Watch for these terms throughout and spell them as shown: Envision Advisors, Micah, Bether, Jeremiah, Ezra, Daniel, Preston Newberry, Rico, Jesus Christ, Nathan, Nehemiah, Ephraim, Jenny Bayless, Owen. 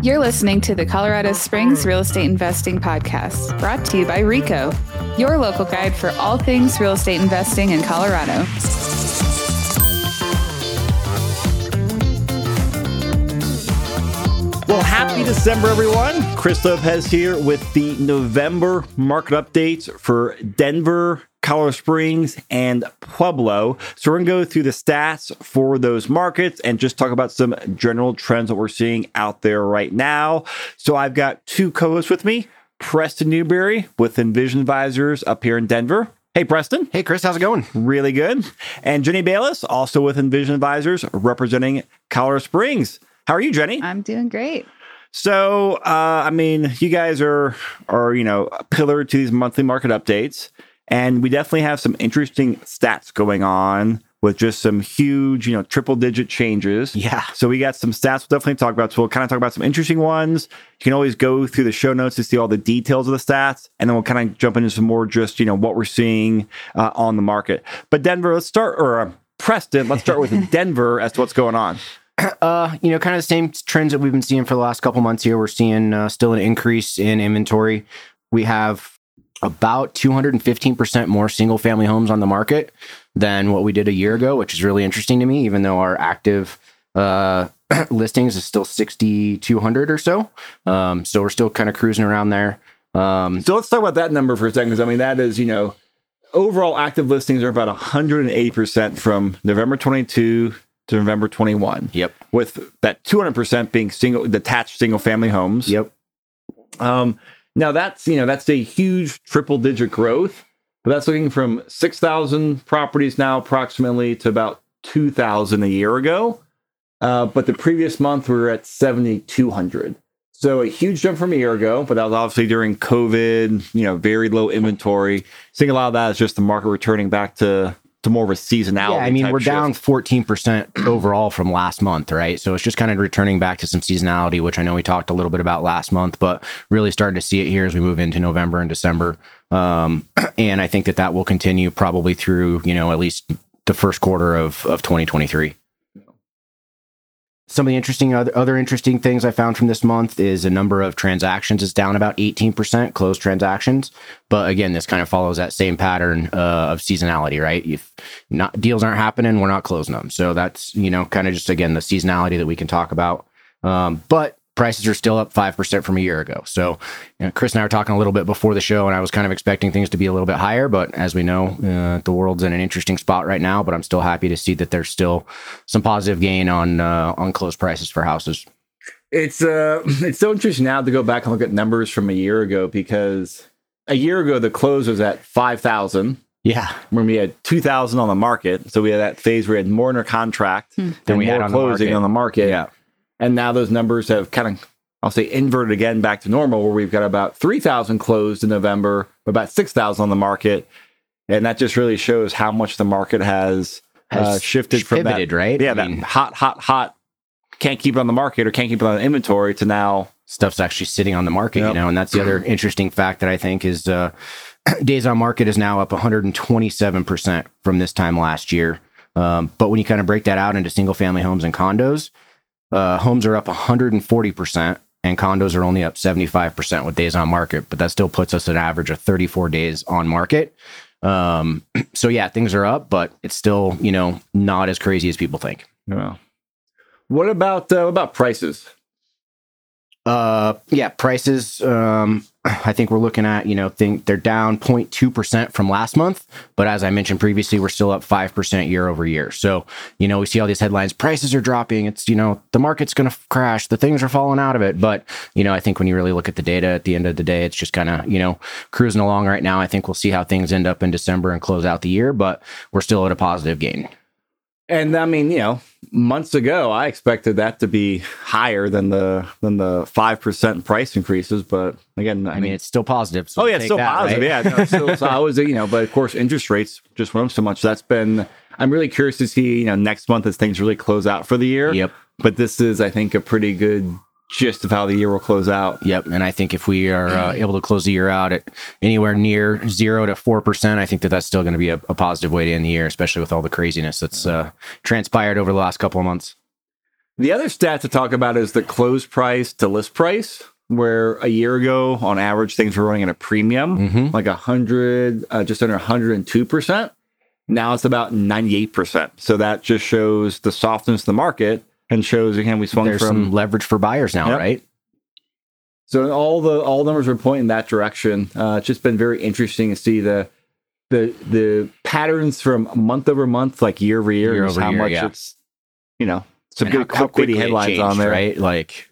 You're listening to the Colorado Springs Real Estate Investing Podcast, brought to you by Rico, your local guide for all things real estate investing in Colorado. Well, happy December, everyone. Chris Lopez here with the November market updates for Denver, Colorado Springs, and Pueblo. So we're going to go through the stats for those markets and just talk about some general trends that we're seeing out there right now. So I've got two co-hosts with me, Preston Newberry with Envision Advisors up here in Denver. Hey, Preston. Hey, Chris. How's it going? Really good. And Jenny Bayless, also with Envision Advisors, representing Colorado Springs. How are you, Jenny? I'm doing great. So, you guys are a pillar to these monthly market updates. And we definitely have some interesting stats going on with just some huge, triple-digit changes. Yeah. So we got some stats we'll definitely talk about. So we'll kind of talk about some interesting ones. You can always go through the show notes to see all the details of the stats. And then we'll kind of jump into some more just, what we're seeing on the market. But Denver, Preston, let's start with Denver as to what's going on. Kind of the same trends that we've been seeing for the last couple months here. We're seeing still an increase in inventory. We have about 215% more single-family homes on the market than what we did a year ago, which is really interesting to me, even though our active listings is still 6,200 or so. So we're still kind of cruising around there. So let's talk about that number for a second, because that is, overall active listings are about 180% from November 22 to November 21. Yep. With that 200% being detached single-family homes. Yep. Now that's a huge triple-digit growth, but that's looking from 6,000 properties now approximately to about 2,000 a year ago. But the previous month we were at 7,200. So a huge jump from a year ago, but that was obviously during COVID, very low inventory. Seeing a lot of that is just the market returning back to more of a seasonality. Yeah, we're down 14% overall from last month, right? So it's just kind of returning back to some seasonality, which I know we talked a little bit about last month, but really starting to see it here as we move into November and December. And I think that will continue probably through, at least the first quarter of 2023. Some of the other interesting things I found from this month is the number of transactions is down about 18%, closed transactions. But again, this kind of follows that same pattern of seasonality, right? If deals aren't happening, we're not closing them. So that's, kind of just, again, the seasonality that we can talk about. But prices are still up 5% from a year ago. So Chris and I were talking a little bit before the show, and I was kind of expecting things to be a little bit higher. But as we know, the world's in an interesting spot right now. But I'm still happy to see that there's still some positive gain on closed prices for houses. It's so interesting now to go back and look at numbers from a year ago, because a year ago, the close was at 5,000. Yeah. When we had 2,000 on the market. So we had that phase where we had more under contract than we had on closing on the market. Yeah. And now those numbers have kind of, I'll say, inverted again back to normal, where we've got about 3,000 closed in November, about 6,000 on the market. And that just really shows how much the market has shifted from that, right? Yeah, that hot, can't keep it on the market or can't keep it on inventory to now. Stuff's actually sitting on the market, yep. And that's the other interesting fact that I think is days on market is now up 127% from this time last year. But when you kind of break that out into single family homes and condos, homes are up 140% and condos are only up 75% with days on market, but that still puts us an average of 34 days on market. So yeah, things are up, but it's still, not as crazy as people think. Yeah. What about prices? Prices. I think we're looking at, they're down 0.2% from last month, but as I mentioned previously, we're still up 5% year over year. So, we see all these headlines, prices are dropping. It's, the market's going to crash. The things are falling out of it. But, I think when you really look at the data at the end of the day, it's just kind of, cruising along right now. I think we'll see how things end up in December and close out the year, but we're still at a positive gain. And months ago, I expected that to be higher than the 5% price increases. But again, it's still positive. So it's still positive. Right? Yeah. No, so I was, but of course, interest rates just went up so much. That's been, I'm really curious to see, next month as things really close out for the year. Yep. But this is, I think, a pretty good gist of how the year will close out. Yep. And I think if we are able to close the year out at anywhere near 0 to 4%, I think that's still going to be a positive way to end the year, especially with all the craziness that's transpired over the last couple of months. The other stat to talk about is the close price to list price, where a year ago, on average, things were running at a premium, like 100, just under 102%. Now it's about 98%. So that just shows the softness of the market and shows, again, we swung There's some leverage for buyers now, right? So all numbers are pointing that direction. It's just been very interesting to see the patterns from month over month, like year over year, year over how year, much it's, you know, some and good clickbaity headlines changed, on there, right? Like,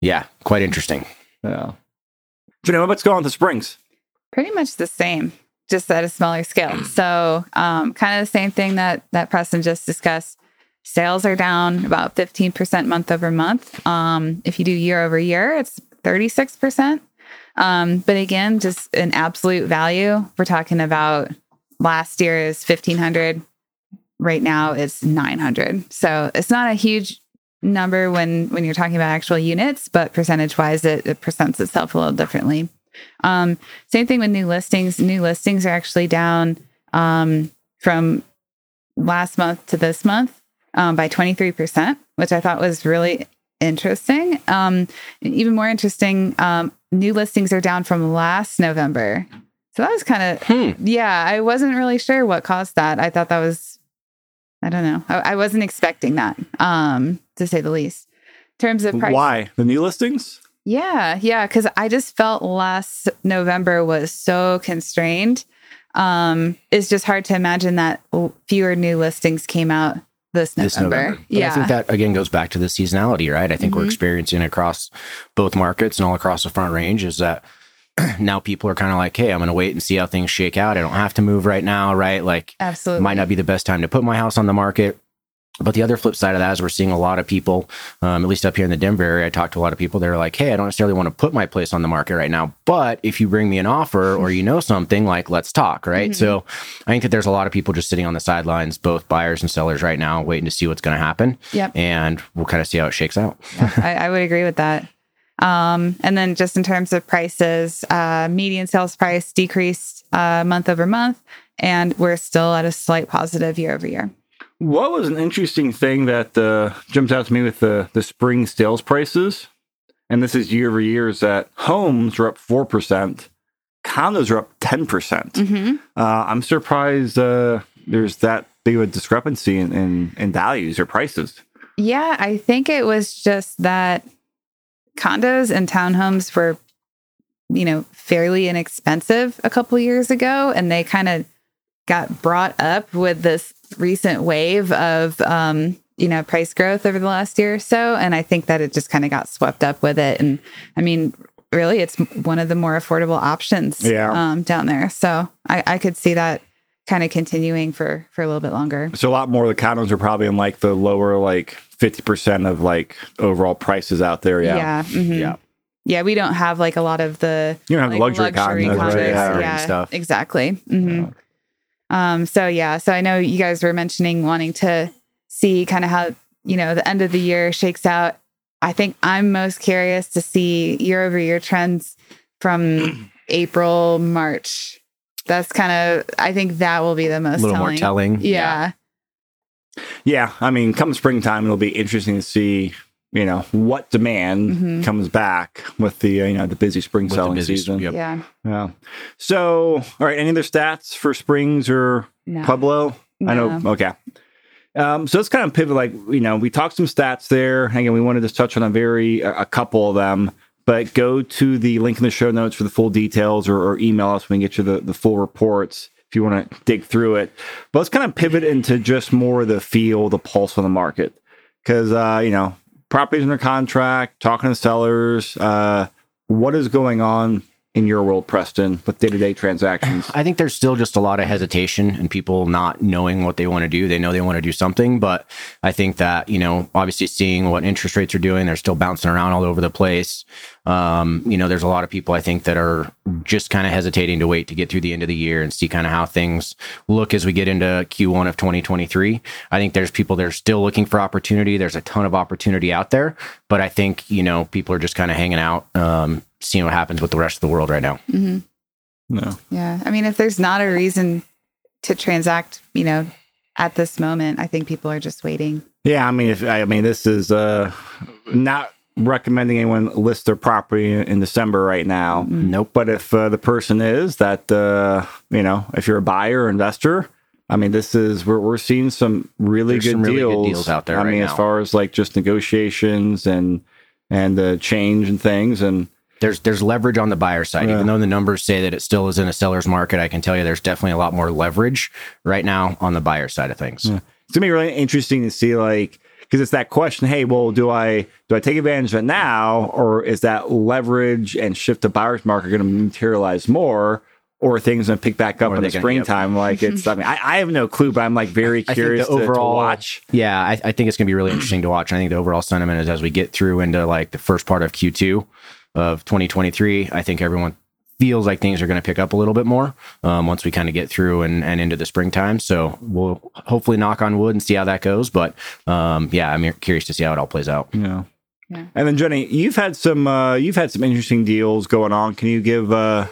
yeah, quite interesting. Yeah. Jenny, what's going on with the Springs? Pretty much the same, just at a smaller scale. So, kind of the same thing that Preston just discussed. Sales are down about 15% month over month. If you do year over year, it's 36%. But again, just an absolute value. We're talking about last year is 1,500. Right now it's 900. So it's not a huge number when you're talking about actual units, but percentage-wise, it presents itself a little differently. Same thing with new listings. New listings are actually down from last month to this month. By 23%, which I thought was really interesting. Even more interesting, new listings are down from last November. So that was kind of, I wasn't really sure what caused that. I thought that was, I don't know. I wasn't expecting that, to say the least. In terms of price. Why? The new listings? Yeah. Because I just felt last November was so constrained. It's just hard to imagine that fewer new listings came out this November. Yeah. I think that, again, goes back to the seasonality, right? I think we're experiencing across both markets and all across the Front Range is that now people are kind of like, hey, I'm going to wait and see how things shake out. I don't have to move right now, right? Like, absolutely, might not be the best time to put my house on the market. But the other flip side of that is we're seeing a lot of people, at least up here in the Denver area, I talked to a lot of people. They're like, hey, I don't necessarily want to put my place on the market right now, but if you bring me an offer or you know something, like, let's talk, right? So I think that there's a lot of people just sitting on the sidelines, both buyers and sellers right now, waiting to see what's going to happen. Yep. And we'll kind of see how it shakes out. Yeah, I would agree with that. And then just in terms of prices, median sales price decreased month over month, and we're still at a slight positive year over year. What was an interesting thing that jumped out to me with the spring sales prices, and this is year over year, is that homes are up 4%, condos are up 10%. I'm surprised there's that big of a discrepancy in values or prices. Yeah, I think it was just that condos and townhomes were, you know, fairly inexpensive a couple years ago, and they kind of got brought up with this recent wave of, price growth over the last year or so. And I think that it just kind of got swept up with it. And I mean, really, it's one of the more affordable options down there. So I could see that kind of continuing for a little bit longer. So a lot more of the condos are probably in like the lower, like 50% of like overall prices out there. Yeah, we don't have like a lot of the, you don't have like, luxury condos. Right? Yeah, and stuff. Exactly. Yeah. So I know you guys were mentioning wanting to see kind of how, you know, the end of the year shakes out. I think I'm most curious to see year over year trends from April, March. That's kind of, I think that will be the most telling. Yeah. I mean, come springtime, it'll be interesting to see, you know, what demand comes back with the, you know, the busy spring selling season. Yeah. So, all right. Any other stats for Springs or Pueblo? No. I know. Okay. So let's kind of pivot. Like, you know, we talked some stats there. Again, we wanted to touch on a couple of them, but go to the link in the show notes for the full details, or email us when we get you the full reports if you want to dig through it. But let's kind of pivot into just more of the feel, the pulse on the market. Because, properties under contract, talking to sellers. What is going on in your world, Preston, with day-to-day transactions? I think there's still just a lot of hesitation and people not knowing what they want to do. They know they want to do something, but I think that, you know, obviously seeing what interest rates are doing, they're still bouncing around all over the place. There's a lot of people I think that are just kind of hesitating to wait to get through the end of the year and see kind of how things look as we get into Q1 of 2023. I think there's people that are still looking for opportunity. There's a ton of opportunity out there, but I think, you know, people are just kind of hanging out, seeing what happens with the rest of the world right now. No. Yeah. I mean, if there's not a reason to transact, you know, at this moment, I think people are just waiting. Yeah, I mean, this is not recommending anyone list their property in December right now. Mm-hmm. Nope. But if the person is that, if you're a buyer or investor, I mean, we're seeing some really good deals out there. I mean, now, as far as like just negotiations and the change and things, and there's leverage on the buyer side. Yeah. Even though the numbers say that it still is in a seller's market, I can tell you there's definitely a lot more leverage right now on the buyer side of things. Yeah. It's gonna be really interesting to see, like, because it's that question, hey, well, do I take advantage of it now, or is that leverage and shift to buyer's market going to materialize more, or are things going to pick back up in the springtime? Like, it's, I mean, I have no clue, but I'm like very curious to watch. Yeah, I think it's going to be really interesting to watch. I think the overall sentiment is as we get through into like the first part of Q2 of 2023, I think everyone feels like things are going to pick up a little bit more once we kind of get through and into the springtime. So we'll hopefully knock on wood and see how that goes. But I'm curious to see how it all plays out. Yeah. Yeah. And then Jenny, you've had some interesting deals going on. Can you give a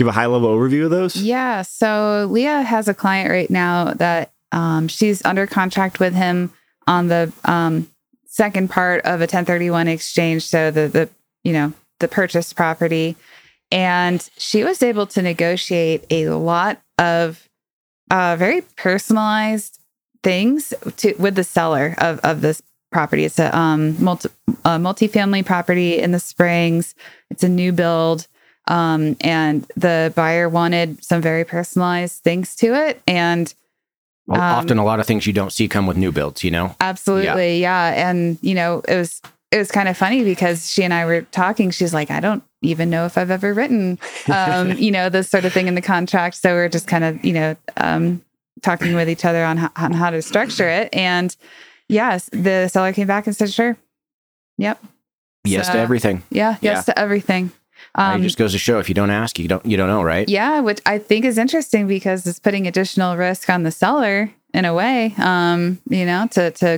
high level overview of those? Yeah. So Leah has a client right now that she's under contract with him on the second part of a 1031 exchange. So the purchased property. And she was able to negotiate a lot of very personalized things with the seller of this property. It's a multifamily property in the Springs. It's a new build. And the buyer wanted some very personalized things to it. And often a lot of things you don't see come with new builds, you know? Absolutely. Yeah. And, it was kind of funny because she and I were talking. She's like, I don't even know if I've ever written, this sort of thing in the contract. So we're just kind of, talking with each other on how to structure it. And yes, the seller came back and said, sure. Yep. Yes to everything. Yeah. Yes to everything. It just goes to show, if you don't ask, you don't know, right? Yeah. Which I think is interesting because it's putting additional risk on the seller in a way, to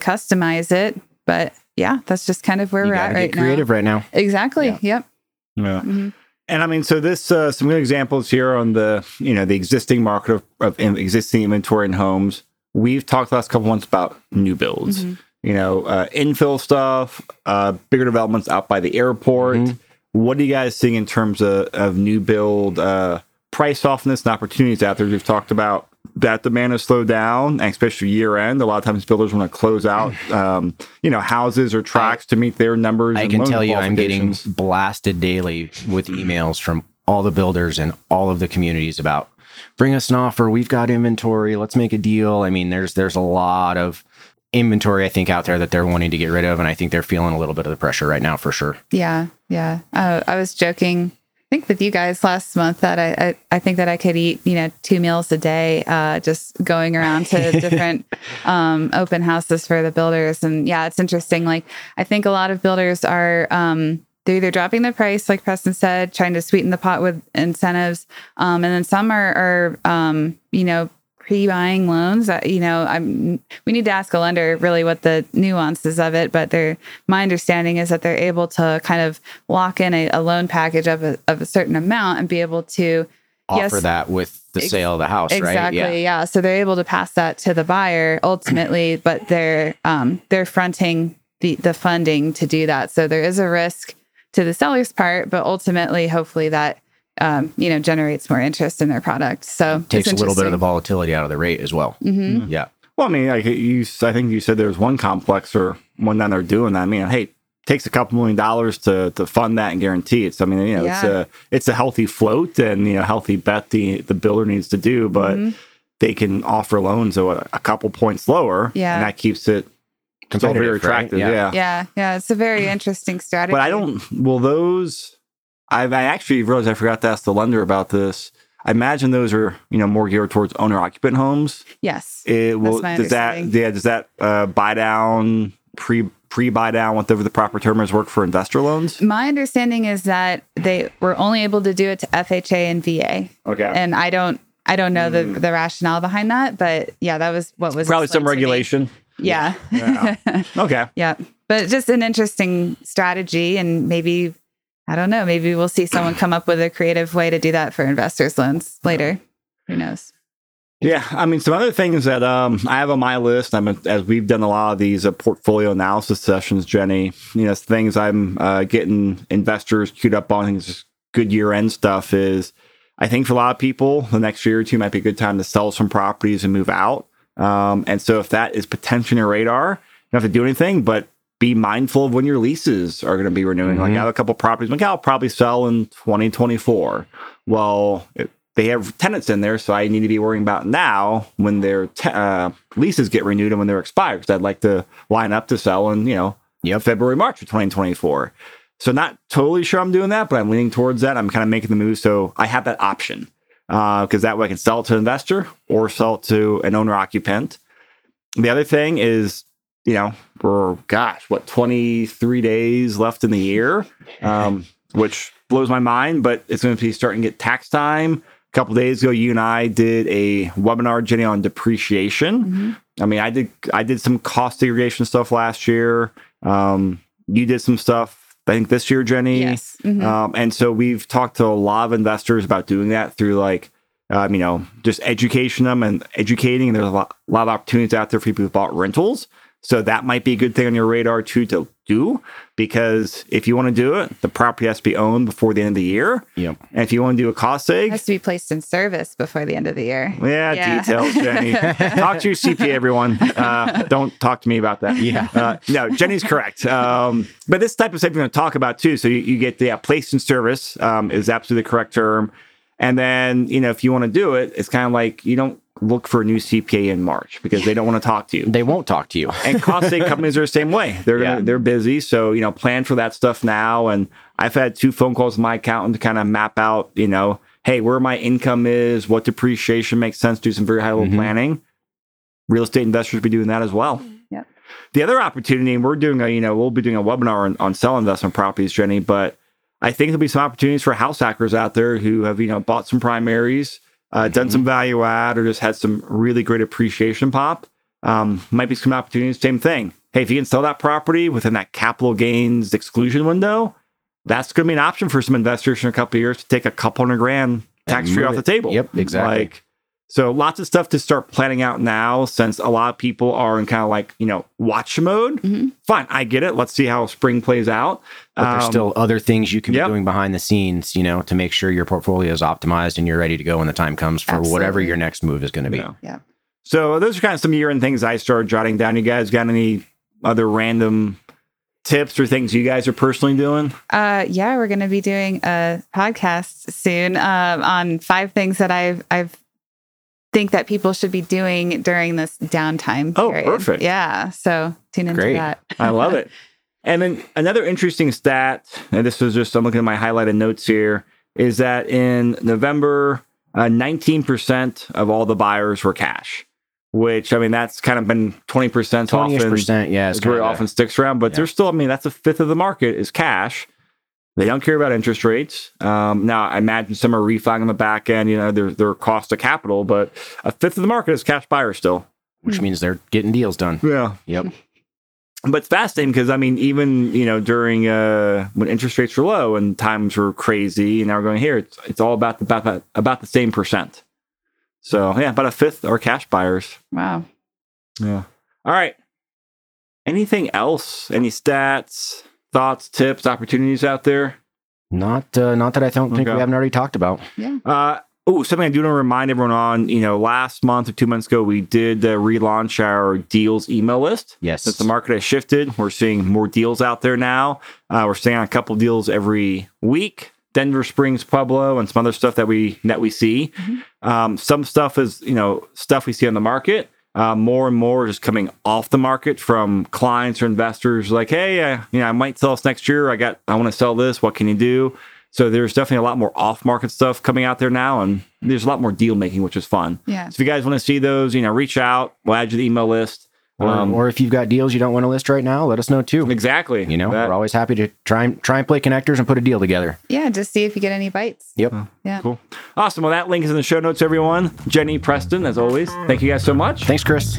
customize it. But yeah, that's just kind of where we're at right now. Creative right now. Exactly. Yeah. Yep. Yeah. Mm-hmm. And I mean, so this, some good examples here on the, the existing market of existing inventory in homes. We've talked the last couple months about new builds, mm-hmm. Infill stuff, bigger developments out by the airport. Mm-hmm. What are you guys seeing in terms of new build, price softness and opportunities out there? We've talked about that demand has slowed down, and especially year end. A lot of times builders want to close out, houses or tracts to meet their numbers. I can tell you I'm getting blasted daily with emails from all the builders and all of the communities about bring us an offer. We've got inventory. Let's make a deal. I mean, there's a lot of inventory, I think, out there that they're wanting to get rid of. And I think they're feeling a little bit of the pressure right now for sure. Yeah. Yeah. I was joking, I think, with you guys last month that I think that I could eat, 2 meals a day, just going around to different open houses for the builders. And yeah, it's interesting. Like, I think a lot of builders are, they're either dropping the price, like Preston said, trying to sweeten the pot with incentives. And then some are pre-buying loans that, we need to ask a lender really what the nuances of it, but my understanding is that they're able to kind of lock in a loan package of a certain amount and be able to offer that with the sale of the house, exactly, right? Exactly. Yeah. So they're able to pass that to the buyer ultimately, but they're fronting the funding to do that. So there is a risk to the seller's part, but ultimately, hopefully that generates more interest in their product. So it takes a little bit of the volatility out of the rate as well. Mm-hmm. Yeah. Well, I mean, I think you said there's one complex or one that they're doing that. I mean, hey, it takes a couple $1 million to fund that and guarantee it. So I mean, it's a healthy float and healthy bet the builder needs to do, but mm-hmm. they can offer loans a couple points lower. Yeah. And that keeps it competitive, very attractive. Right? Yeah. Yeah. It's a very interesting strategy. But I actually realized I forgot to ask the lender about this. I imagine those are, more geared towards owner-occupant homes. Yes. Does that buy down, pre-buy down, whatever the proper term is, work for investor loans? My understanding is that they were only able to do it to FHA and VA. Okay. And I don't know the rationale behind that, but yeah, that was what was probably some regulation. Yeah. Yeah. Okay. Yeah, but just an interesting strategy, and maybe, I don't know, maybe we'll see someone come up with a creative way to do that for investors' loans later. Who knows? Yeah, I mean, some other things that I have on my list, as we've done a lot of these portfolio analysis sessions, Jenny, you know, things I'm getting investors queued up on, things, good year-end stuff is, I think for a lot of people, the next year or two might be a good time to sell some properties and move out. And so if that is potentially on your radar, you don't have to do anything, but be mindful of when your leases are going to be renewing. Mm-hmm. Like I have a couple properties, like I'll probably sell in 2024. Well, they have tenants in there, so I need to be worrying about now when their leases get renewed and when they're expired, because I'd like to line up to sell in, you know, February, March of 2024. So not totally sure I'm doing that, but I'm leaning towards that. I'm kind of making the move, so I have that option because that way I can sell it to an investor or sell it to an owner-occupant. The other thing is, you know, we're, 23 days left in the year, which blows my mind, but it's going to be starting to get tax time. A couple of days ago, you and I did a webinar, Jenny, on depreciation. Mm-hmm. I mean, I did some cost segregation stuff last year. You did some stuff, I think, this year, Jenny. Yes. Mm-hmm. And so we've talked to a lot of investors about doing that through, like, you know, just educating. And there's a lot of opportunities out there for people who bought rentals. So that might be a good thing on your radar too to do, because if you want to do it, the property has to be owned before the end of the year. Yep. And if you want to do a cost seg, it has to be placed in service before the end of the year. Yeah. Details, Jenny. Talk to your CPA, everyone. Don't talk to me about that. Yeah. No, Jenny's correct. But this type of stuff you're going to talk about too. So you get the placed in service is absolutely the correct term. And then, you know, if you want to do it, it's kind of like you don't look for a new CPA in March because they don't want to talk to you. They won't talk to you. And cost save companies are the same way. They're busy. So, you know, plan for that stuff now. And I've had 2 phone calls with my accountant to kind of map out, you know, hey, where my income is, what depreciation makes sense, do some very high level planning. Real estate investors be doing that as well. Yep. The other opportunity, and we'll be doing a webinar on sell investment properties, Jenny, but I think there'll be some opportunities for house hackers out there who have, you know, bought some primaries, done some value add, or just had some really great appreciation pop. Might be some opportunities. Same thing. Hey, if you can sell that property within that capital gains exclusion window, that's going to be an option for some investors in a couple of years to take a couple $100,000 tax-free off the table. Yep, exactly. So lots of stuff to start planning out now, since a lot of people are in kind of like, you know, watch mode. Mm-hmm. Fine, I get it. Let's see how spring plays out. But there's still other things you can be doing behind the scenes, you know, to make sure your portfolio is optimized and you're ready to go when the time comes for whatever your next move is going to be. Yeah. So those are kind of some year-end things I started jotting down. You guys got any other random tips or things you guys are personally doing? Yeah, we're going to be doing a podcast soon on 5 things that I've think that people should be doing during this downtime period. Oh, perfect. Yeah. So tune into that. I love it. And then another interesting stat, and this was just, I'm looking at my highlighted notes here, is that in November, 19% of all the buyers were cash, which, I mean, that's kind of been 20% often. Yeah. It's very often sticks around, but there's still, I mean, that's a fifth of the market is cash. They don't care about interest rates. Now, I imagine some are refining on the back end, you know, their cost of capital, but a fifth of the market is cash buyers still. Which means they're getting deals done. Yeah. Yep. But it's fascinating because, I mean, even, you know, during when interest rates were low and times were crazy, and now we're going here, it's all about the same percent. So, yeah, about a fifth are cash buyers. Wow. Yeah. All right. Anything else? Any stats? Thoughts, tips, opportunities out there? Not that I don't think we haven't already talked about. Yeah. Something I do want to remind everyone on, you know, last month or 2 months ago, we did relaunch our deals email list. Yes. Since the market has shifted, we're seeing more deals out there now. We're seeing a couple deals every week. Denver Springs, Pueblo, and some other stuff that we see. Mm-hmm. Some stuff is, you know, stuff we see on the market. More and more is coming off the market from clients or investors like, hey, I might sell this next year. I want to sell this. What can you do? So there's definitely a lot more off-market stuff coming out there now, and there's a lot more deal-making, which is fun. Yeah. So if you guys want to see those, you know, reach out. We'll add you to the email list. Or if you've got deals you don't want to list right now, let us know too. Exactly. You know, we're always happy to try and play connectors and put a deal together. Yeah, just see if you get any bites. Yep. Yeah. Cool. Awesome. Well, that link is in the show notes, everyone. Jenny, Preston, as always, thank you guys so much. Thanks, Chris.